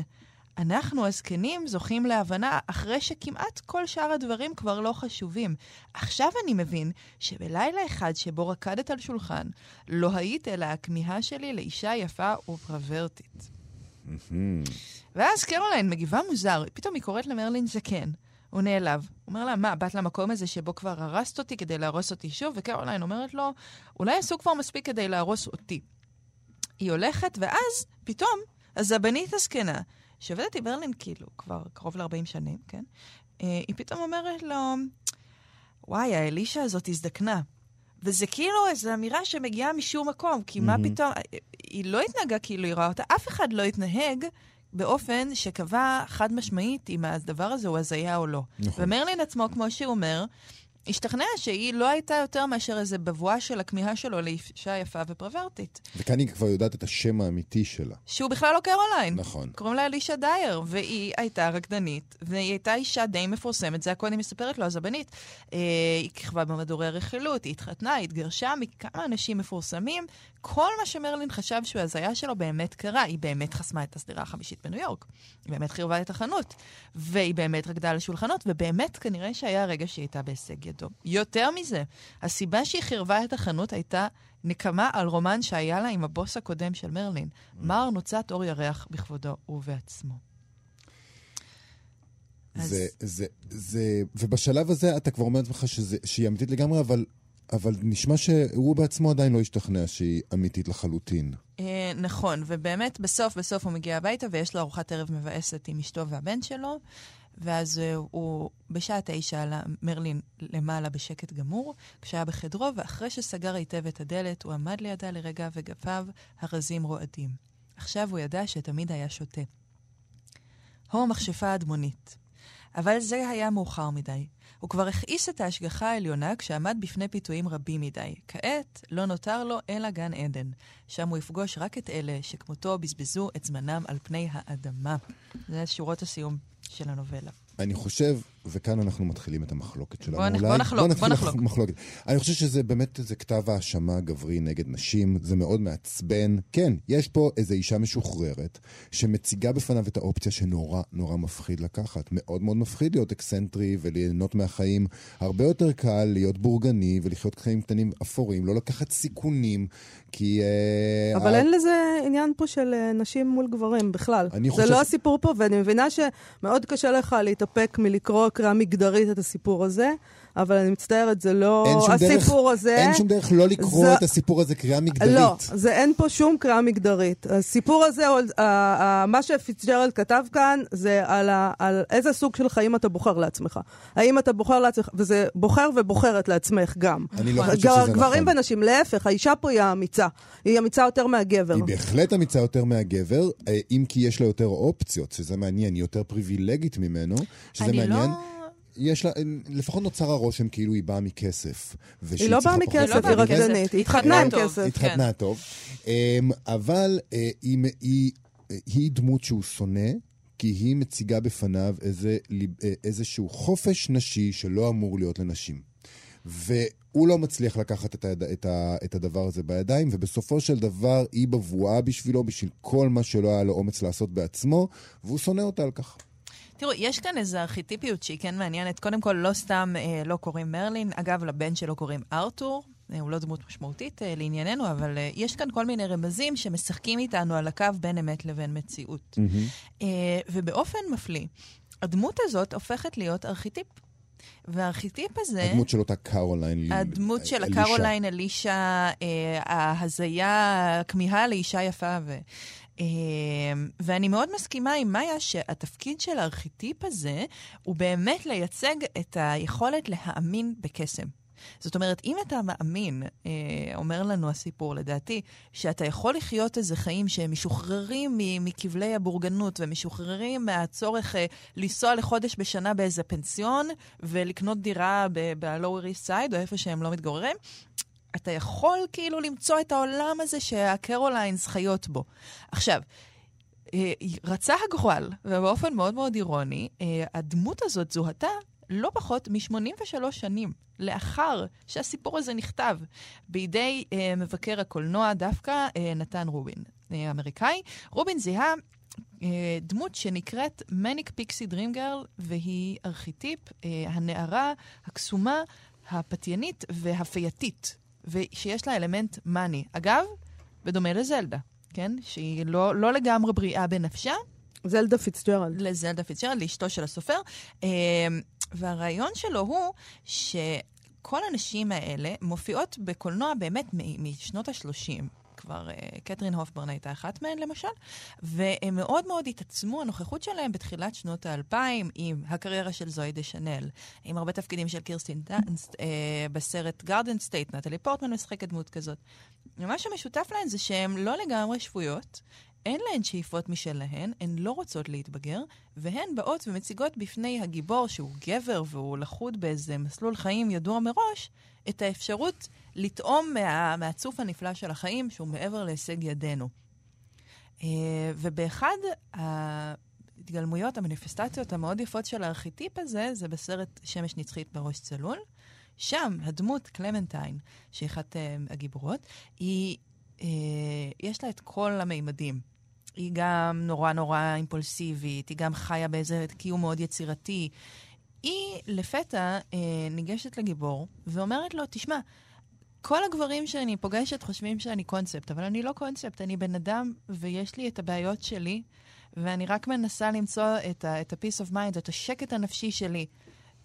אנחנו הזקנים זוכים להבנה אחרי שכמעט כל שאר הדברים כבר לא חשובים. עכשיו אני מבין שבלילה אחד שבו רקדת על שולחן, לא היית אלא הכמיהה שלי לאישה יפה ופרוורטית. ואז קרוליין מגיבה מוזר, פתאום היא קוראת למרלין זקן. הוא נעלב. הוא אומר לה, מה, באת למקום הזה שבו כבר הרסת אותי כדי להרוס אותי שוב? וקרוליין אומרת לו, אולי עשו כבר מספיק כדי להרוס אותי. היא הולכת, ואז פתאום, הזבנית הזקנה, שעבדתי ברלין כאילו כבר קרוב ל-ארבעים שנים, כן? היא פתאום אומרת לו, וואי, האלישה הזאת הזדקנה. וזה כאילו איזו אמירה שמגיעה משום מקום, כי מה פתאום, היא לא התנהגה כאילו היא ראה אותה, אף אחד לא התנהג, באופן שקבע חד משמעית אם הדבר הזה הוא הזיה או לא. נכון. ומרלין עצמו, כמו שהוא אומר, השתכנע שהיא לא הייתה יותר מאשר איזה בבואה של הכמיהה שלו לאישה יפה ופרוורטית. וכאן היא כבר יודעת את השם האמיתי שלה. שהוא בכלל לא קרוליין. נכון. קוראים לה אלישה דייר, והיא הייתה רקדנית, והיא הייתה אישה די מפורסמת, זה הכל היא מספרת לו, הזבנית. אה, היא כיכבה במדורי הרכילות, היא התחתנה, היא התגרשה מכמה אנשים מפורסמים. כל מה שמרלין חשב שהוא הזיה שלו באמת קרה. היא באמת חסמה את הסדירה החמישית בניו יורק. היא באמת חירבה את החנות, והיא באמת רקדה על השולחנות, ובאמת כנראה שהיה רגע שהיא הייתה בהישג ידו. יותר מזה, הסיבה שהיא חירבה את החנות הייתה נקמה על רומן שהיה לה עם הבוס הקודם של מרלין. מר נוצת אור ירח בכבודו ובעצמו. זה, זה, זה, ובשלב הזה אתה כבר אומר לך שזה, שהיא אמיתית לגמרי, אבל אבל נשמע שהוא בעצמו עדיין לא השתכנע שהיא אמיתית לחלוטין. נכון, ובאמת בסוף בסוף הוא מגיע הביתה ויש לו ארוחת ערב מבאסת עם אשתו והבן שלו, ואז הוא בשעה תשע עלה מרלין למעלה בשקט גמור, כשהיה בחדרו, ואחרי שסגר היטב את הדלת, הוא עמד לידה לרגע וגפיו הרזים רועדים. עכשיו הוא ידע שתמיד היה שותה. הו מכשפה אדמונית. אבל זה היה מאוחר מדי. הוא כבר הכעיס את ההשגחה העליונה כשעמד בפני פיתויים רבים מדי. כעת לא נותר לו אלא גן עדן, שם הוא יפגוש רק את אלה שכמותו בזבזו את זמנם על פני האדמה. זה שורות הסיום של הנובלה. אני חושב, וכאן אנחנו מתחילים את המחלוקת שלנו. בוא, בוא נחלוק, בוא נחלוק. מחלוקת. אני חושב שזה באמת זה כתב האשמה גברי נגד נשים, זה מאוד מעצבן. כן, יש פה איזו אישה משוחררת, שמציגה בפניו את האופציה שנורא נורא מפחיד לקחת. מאוד מאוד מפחיד להיות אקסנטרי וליהנות מהחיים. הרבה יותר קל להיות בורגני ולחיות חיים קטנים אפורים, לא לקחת סיכונים, כי... אבל ה... אין לזה עניין פה של נשים מול גברים בכלל. זה חושב... לא הסיפור פה, ואני מבינה שמאוד קשה לך להתאפק מלקרוא קריאה מגדרית את הסיפור הזה, אבל אני מצטערת, זה לא הסיפור דרך, הזה. אין שום דרך לא לקרוא זה... את הסיפור הזה קריאה מגדרית. לא, זה אין פה שום קריאה מגדרית. הסיפור הזה, מה שפיצג'רלד כתב כאן, זה על, ה, על איזה סוג של חיים אתה בוחר לעצמך. האם אתה בוחר לעצמך, וזה בוחר ובוחרת לעצמך גם. אני לא חושב שזה נכון. גברים ונשים, להפך, האישה פה היא האמיצה. היא אמיצה יותר מהגבר. היא בהחלט אמיצה יותר מהגבר, אם כי יש לה יותר אופציות, שזה מעניין, יותר פריבילגית ממנו, שזה מעניין. יש לה, לפחות נוצר הרושם כאילו היא באה מכסף. היא לא באה מכסף, היא רקדנית. היא התחתנה עם כסף. היא התחתנה טוב. אבל היא דמות שהוא שונא, כי היא מציגה בפניו איזשהו חופש נשי שלא אמור להיות לנשים. והוא לא מצליח לקחת את הדבר הזה בידיים, ובסופו של דבר היא בבואה בשבילו, בשביל כל מה שלא היה לו אומץ לעשות בעצמו, והוא שונא אותה על כך. תראו, יש כאן איזו ארכיטיפיות שהיא כן מעניינת. קודם כל, לא סתם אה, לא קוראים מרלין. אגב, לבן שלו קוראים ארתור. הוא לא דמות משמעותית לענייננו, אבל יש כאן כל מיני רמזים שמשחקים איתנו על הקו בין אמת לבין מציאות. ובאופן מפליא, הדמות הזאת הופכת להיות ארכיטיפ. והארכיטיפ הזה... הדמות של אותה קרוליין. הדמות של הקרוליין, אלישה, ההזיה, הכמיהה לאישה יפה. ואני מאוד מסכימה עם מאיה שהתפקיד של הארכיטיפ הזה הוא באמת לייצג את היכולת להאמין בקסם. זאת אומרת, אם אתה מאמין, אומר לנו הסיפור לדעתי, שאתה יכול לחיות איזה חיים שהם משוחררים מכבלי הבורגנות ומשוחררים מהצורך לנסוע לחודש בשנה באיזה פנסיון ולקנות דירה ב-Lower East Side או איפה שהם לא מתגוררים, אתה יכול כאילו למצוא את העולם הזה שהקרוליינס חיות בו. עכשיו, רצה הגורל, ובאופן מאוד מאוד אירוני, הדמות הזאת זוהתה לא פחות מ-שמונים ושלוש שנים לאחר שהסיפור הזה נכתב בידי אה, מבקר הקולנוע דווקא אה, נתן רובין, אה, אמריקאי. רובין זיהה אה, דמות שנקראת Manic Pixie Dream Girl, והיא ארכיטיפ אה, הנערה, הקסומה, הפתיינית והפייתית, ושיש לה אלמנט מני. אגב, בדומה לזלדה, כן? שהיא לא, לא לגמרי בריאה בנפשה. זלדה פיצג'רלד. לזלדה פיצג'רלד, לאשתו של הסופר. אה, והרעיון שלו הוא שכל הנשים האלה מופיעות בקולנוע באמת משנות ה-שלושים. כבר קתרין הופברן הייתה אחת מהן למשל, והם מאוד מאוד התעצמו, הנוכחות שלהם בתחילת שנות ה-אלפיים, עם הקריירה של זואי דשנל, עם הרבה תפקידים של קירסטין דאנסט, בסרט גארדן סטייט, נטלי פורטמן משחקת דמות כזאת. ומה שמשותף להן זה שהן לא לגמרי שבויות, אין להן שאיפות משלהן, הן לא רוצות להתבגר, והן באות ומציגות בפני הגיבור, שהוא גבר והוא לחוד באיזה מסלול חיים ידוע מראש, את האפשרות לטעום מה, מהצוף הנפלא של החיים, שהוא מעבר להישג ידינו. ובאחד ההתגלמויות, המניפסטציות המאוד יפות של הארכיטיפ הזה, זה בסרט שמש נצחית בראש צלול. שם הדמות קלמנטיין, שהיא אחת הגיבורות, היא, יש לה את כל המימדים. היא גם נורא נורא אימפולסיבית, היא גם חיה באיזה קיום מאוד יצירתי. היא לפתע אה, ניגשת לגיבור ואומרת לו, תשמע, כל הגברים שאני פוגשת חושבים שאני קונספט, אבל אני לא קונספט, אני בן אדם ויש לי את הבעיות שלי, ואני רק מנסה למצוא את ה- את ה-peace of mind, את השקט הנפשי שלי.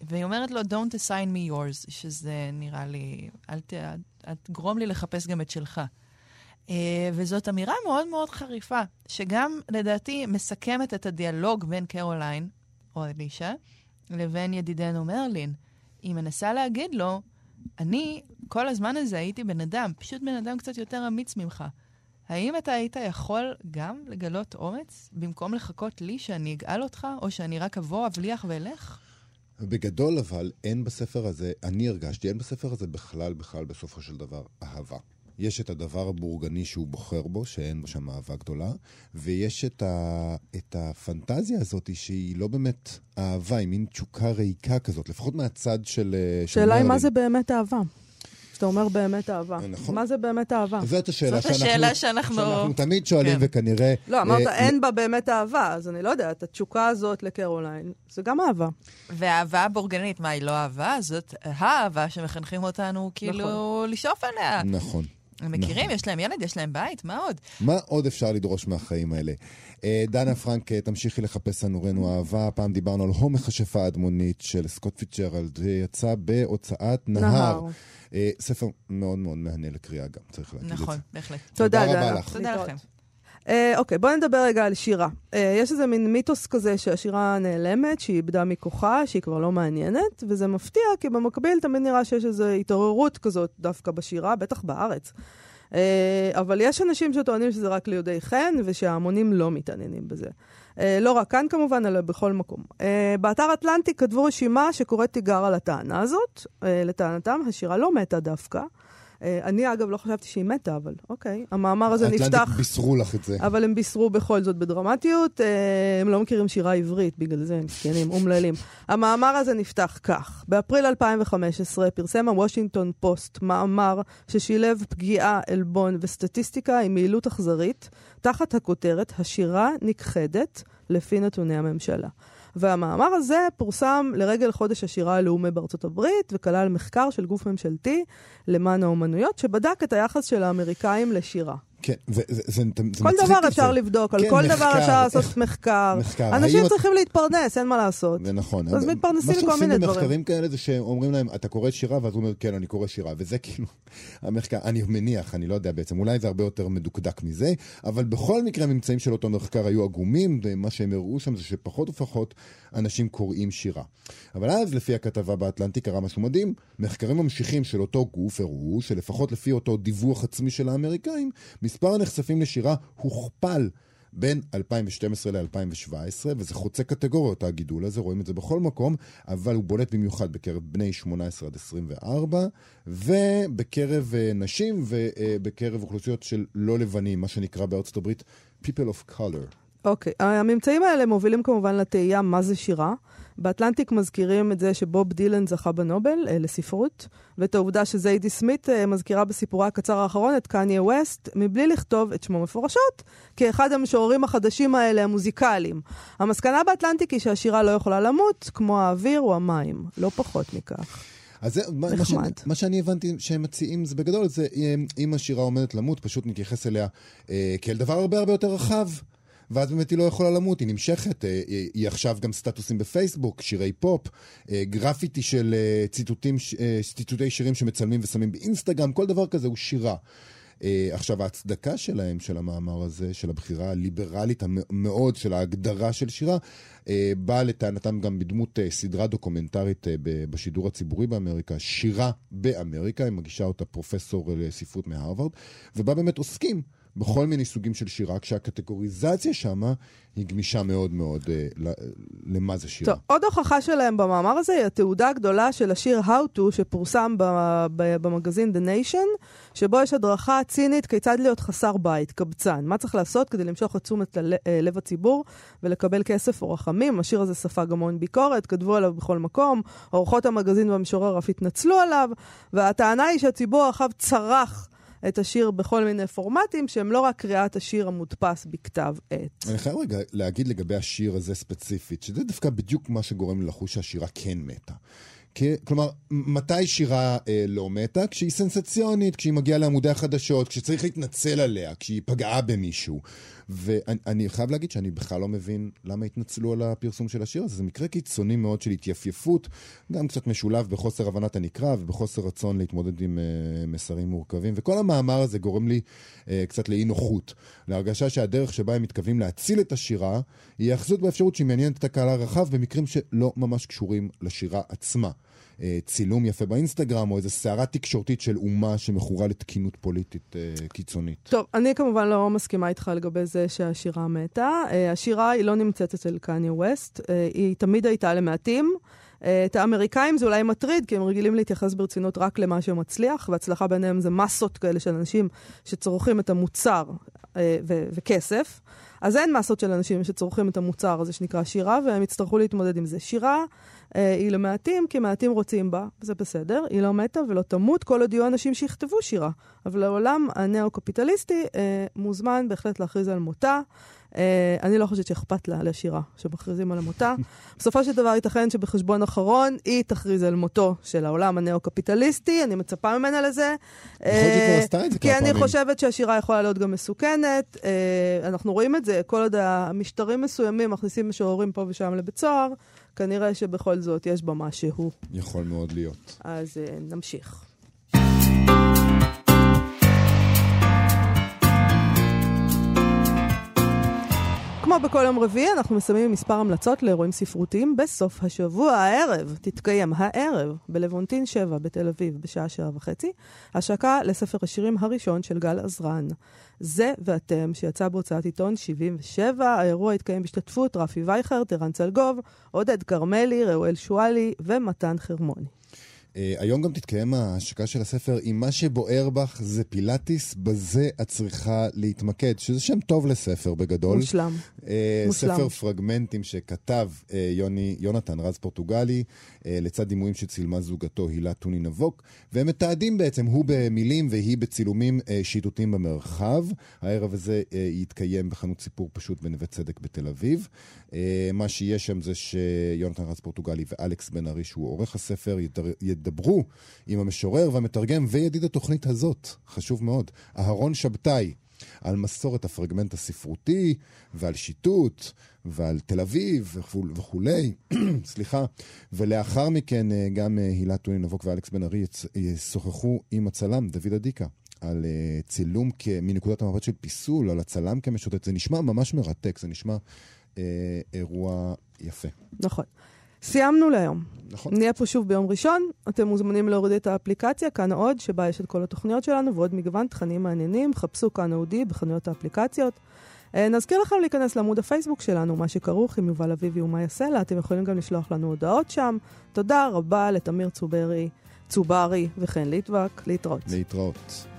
והיא אומרת לו, don't assign me yours, שזה נראה לי, אל ת, אל תגרום לי לחפש גם את שלך. Uh, וזאת אמירה מאוד מאוד חריפה, שגם לדעתי מסכמת את הדיאלוג בין קרוליין, או אלישה, לבין ידידנו מרלין. היא מנסה להגיד לו, אני כל הזמן הזה הייתי בן אדם, פשוט בן אדם קצת יותר אמיץ ממך. האם אתה היית יכול גם לגלות אומץ, במקום לחכות לי שאני אגאל אותך, או שאני רק אבוא, אבליח ואלך? בגדול אבל, אין בספר הזה, אני הרגשתי, אין בספר הזה בכלל, בכלל בסופו של דבר, אהבה. יש את הדבר הבורגני שהוא בוחר בו, שאין בו שם אהבה גדולה, ויש את, ה, את הפנטזיה הזאת שהיא לא באמת אהבה, היא מין תשוקה ריקה כזאת, לפחות מהצד של... שאלה היא מה זה באמת אהבה. אתה אומר באמת אהבה. נכון. מה זה באמת אהבה? זאת השאלה, זאת השאלה שאנחנו, שאנחנו... שאנחנו תמיד שואלים, כן. וכנראה... לא, אמרת, אה, אין בה באמת אהבה, אז אני לא יודעת, התשוקה הזאת לקרוליין, זה גם אהבה. והאהבה הבורגנית, מה היא לא אהבה? זאת האהבה שמחנכים אותנו כאילו נכון. לשאוף עליה. נכון. הם מכירים, יש להם ילד, יש להם בית, מה עוד? מה עוד אפשר לדרוש מהחיים האלה? דנה פרנק, תמשיכי לחפש ענורנו אהבה. הפעם דיברנו על הום מכשפה אדמונית של סקוט פיצ'רלד, יצא בהוצאת נהר. ספר מאוד מאוד מהנה לקריאה גם, צריך להגיד את זה. נכון, בהחלט. תודה רבה לך. תודה לכם. אוקיי, בואו נדבר רגע על שירה. יש איזה מין מיתוס כזה שהשירה נעלמת, שהיא איבדה מכוחה, שהיא כבר לא מעניינת, וזה מפתיע, כי במקביל תמיד נראה שיש איזו התעוררות כזאת דווקא בשירה, בטח בארץ. אבל יש אנשים שטוענים שזה רק ליהודי חן, ושההמונים לא מתעניינים בזה. לא רק כאן כמובן, אלא בכל מקום. באתר אטלנטיק כתבו רשימה שקוראת תיגר על הטענה הזאת. לטענתם, השירה לא מתה דווקא. אני אגב לא חשבתי שהיא מתה, אבל אוקיי. המאמר הזה נפתח... האטלנטיק בישרו לך את זה. אבל הם בישרו בכל זאת בדרמטיות. הם לא מכירים שירה עברית, בגלל זה הם מסכנים, אומללים. המאמר הזה נפתח כך. באפריל אלפיים וחמש עשרה פרסם הוושינגטון פוסט מאמר ששילב פגיעה, אלבון וסטטיסטיקה עם מעילות אכזרית, תחת הכותרת, השירה נכחדת לפי נתוני הממשלה. והמאמר הזה פורסם לרגל חודש השירה הלאומי בארצות הברית, וכלל מחקר של גוף ממשלתי למען האומנויות, שבדק את היחס של האמריקאים לשירה. כן, זה, זה, זה, זה כל דבר אפשר זה... לבדוק, כן, על כל מחקר, דבר אפשר איך... לעשות מחקר. מחקר. אנשים צריכים את... להתפרנס, אין מה לעשות. זה נכון. אז אבל... מתפרנסים כל מיני דברים. מה שעושים כאלה זה שאומרים להם, אתה קורא שירה, ואז הוא אומר, כן, אני קורא שירה. וזה כאילו, המחקר, אני מניח, אני לא יודע בעצם, אולי זה הרבה יותר מדוקדק מזה, אבל בכל מקרה הממצאים של אותו מחקר היו עגומים, ומה שהם הראו שם זה שפחות ופחות אנשים קוראים שירה. אבל אז, לפי הכתבה באטלנטיק, קרה משהו מדהים, מחקרים ממשיכים של אותו גוף הראו, שלפחות לפי אותו דיווח עצמי של האמריקאים, מספר הנחשפים לשירה הוכפל בין אלפיים ושתים עשרה ל-אלפיים שבע עשרה, וזה חוצה קטגוריות, הגידול הזה, רואים את זה בכל מקום, אבל הוא בולט במיוחד בקרב בני שמונה עשרה עד עשרים וארבע, ובקרב נשים, ובקרב אוכלוסיות של לא לבנים, מה שנקרא בארצות הברית, people of color. אוקיי, okay. הממצאים האלה מובילים כמובן לתאייה מה זה שירה. באטלנטיק מזכירים את זה שבוב דילן זכה בנובל אה, לספרות, ואת העובדה שזיידי סמית אה, מזכירה בסיפורה הקצר האחרון את קניה ווסט, מבלי לכתוב את שמו מפורשות, כאחד המשוררים החדשים האלה המוזיקליים. המסקנה באטלנטיק היא שהשירה לא יכולה למות, כמו האוויר או המים, לא פחות מכך. אז זה, מה, ש, מה שאני הבנתי שהם מציעים זה בגדול, זה אם השירה עומדת למות, פשוט נתייחס אליה אה, כאל דבר הרבה הרבה יותר רחב, ואז באמת היא לא יכולה למות, היא נמשכת, היא עכשיו גם סטטוסים בפייסבוק, שירי פופ, גרפיטי של ציטוטים, ציטוטי שירים שמצלמים ושמים באינסטגרם, כל דבר כזה הוא שירה. עכשיו ההצדקה שלהם, של המאמר הזה, של הבחירה הליברלית המאוד, של ההגדרה של שירה, באה לטענתם גם בדמות סדרה דוקומנטרית בשידור הציבורי באמריקה, שירה באמריקה, היא מגישה אותה פרופסור לספרות מהרווארד, ובה באמת עוסקים, בכל מיני סוגים של שירה, כשהקטגוריזציה שמה היא גמישה מאוד מאוד אה, למה זה שירה. טוב, עוד הוכחה שלהם במאמר הזה היא התעודה הגדולה של השיר How To שפורסם ב- ב- במגזין The Nation, שבו יש הדרכה צינית כיצד להיות חסר בית, קבצן. מה צריך לעשות כדי למשוך את תשומת ל- לב הציבור ולקבל כסף או רחמים? השיר הזה ספג המון ביקורת, כתבו עליו בכל מקום, עורכות המגזין והמשורר אף התנצלו עליו, והטענה היא שהציבור הרחב צרח את השיר בכל מיני פורמטים, שהם לא רק קריאת השיר המודפס בכתב עת. אני חייב רגע להגיד לגבי השיר הזה ספציפית, שזה דווקא בדיוק מה שגורם לחוש שהשירה כן מתה. כלומר, מתי שירה אה, לא מתה? כשהיא סנסציונית, כשהיא מגיעה לעמודי החדשות, כשצריך להתנצל עליה, כשהיא פגעה במישהו. ואני חייב להגיד שאני בכלל לא מבין למה התנצלו על הפרסום של השיר הזה. זה מקרה קיצוני מאוד של התייפייפות, גם קצת משולב בחוסר הבנת הנקרא ובחוסר רצון להתמודד עם אה, מסרים מורכבים. וכל המאמר הזה גורם לי אה, קצת לאי נוחות, להרגשה שהדרך שבה הם מתכוונים להציל את השירה היא האחזות באפשרות שהיא מעניינת את הקהל הרחב במקרים שלא ממש קשורים לשירה עצמה. צילום יפה באינסטגרם, או איזו סערה תקשורתית של אומה שמכורה לתקינות פוליטית קיצונית. טוב, אני כמובן לא מסכימה איתך לגבי זה שהשירה מתה. השירה היא לא נמצאת אצל קניה ווסט, היא תמיד הייתה למעטים. את האמריקאים זה אולי מטריד, כי הם רגילים להתייחס ברצינות רק למה שמצליח, והצלחה ביניהם זה מסות כאלה של אנשים שצורכים את המוצר ו- וכסף. אז אין מסות של אנשים שצורכים את המוצר הזה שנקרא שירה, והם יצטרכו להתמודד עם זה. שירה היא למעטים, כי מעטים רוצים בה, זה בסדר, היא לא מתה ולא תמות, כל עוד יהיו אנשים שיכתבו שירה. אבל העולם הנאו-קפיטליסטי מוזמן בהחלט להכריז על מותה. אני לא חושבת שאכפת לה לשירה שמכריזים על מותה. בסופו של דבר ייתכן שבחשבון אחרון היא תכריז על מותו של העולם הנאו-קפיטליסטי, אני מצפה ממנה לזה. כי אני חושבת שהשירה יכולה להיות גם מסוכנת, אנחנו רואים את זה, כל עוד המשטרים מסוימים מכניסים משוררים פה ושם לבית סוהר, כנראה שבכל זאת יש בה משהו. יכול מאוד להיות. אז נמשיך. כמו בכל יום רביעי, אנחנו מסיימים מספר המלצות לאירועים ספרותיים בסוף השבוע. הערב תתקיים הערב בלוונטין שבע בתל אביב בשעה שעה וחצי, השקה לספר השירים הראשון של גל עזרן. זה ואתם, שיצא בהוצאת עיתון שבעים ושבע, האירוע התקיים בשתתפות רפי וייכר, טרן צלגוב, עודד קרמלי, ראואל שואלי ומתן חרמוני. היום גם תתקיים ההשקה של הספר עם מה שבוער בך זה פילאטיס, בזה את צריכה להתמקד, שזה שם טוב לספר בגדול. מושלם. מושלם. ספר פרגמנטים שכתב יוני, יונתן רז פורטוגלי, לצד דימויים שצילמה זוגתו הילה טוני נבוק, והם מתעדים בעצם, הוא במילים והיא בצילומים שיטוטים במרחב. הערב הזה יתקיים בחנות סיפור פשוט בנווה צדק בתל אביב. מה שיש שם זה שיונתן רז פורטוגלי ואלכס בן ארי, שהוא עורך הספר, ידברו עם המשורר והמתרגם וידיד התוכנית הזאת, חשוב מאוד, אהרון שבתאי, על מסורת הפרגמנט הספרותי ועל שיטוט ועל תל אביב וכולי, סליחה. ולאחר מכן גם הילה טוני נבוק ואלכס בן ארי ישוחחו עם הצלם דוד אדיקה על צילום מנקודת המבט של פיסול, על הצלם כמשוטט. זה נשמע ממש מרתק, זה נשמע אה, אירוע יפה. נכון, סיימנו להיום. נכון. נהיה פה שוב ביום ראשון. אתם מוזמנים להוריד את האפליקציה, כאן עוד, שבה יש את כל התוכניות שלנו, ועוד מגוון תכנים מעניינים. חפשו כאן אודי בחנויות האפליקציות. נזכיר לכם להיכנס לעמוד הפייסבוק שלנו, מה שכרוך עם יובל אביבי ומה יעשה לה. אתם יכולים גם לשלוח לנו הודעות שם. תודה רבה לתמיר צוברי, צוברי וכן ליטבק. להתראות. להתראות.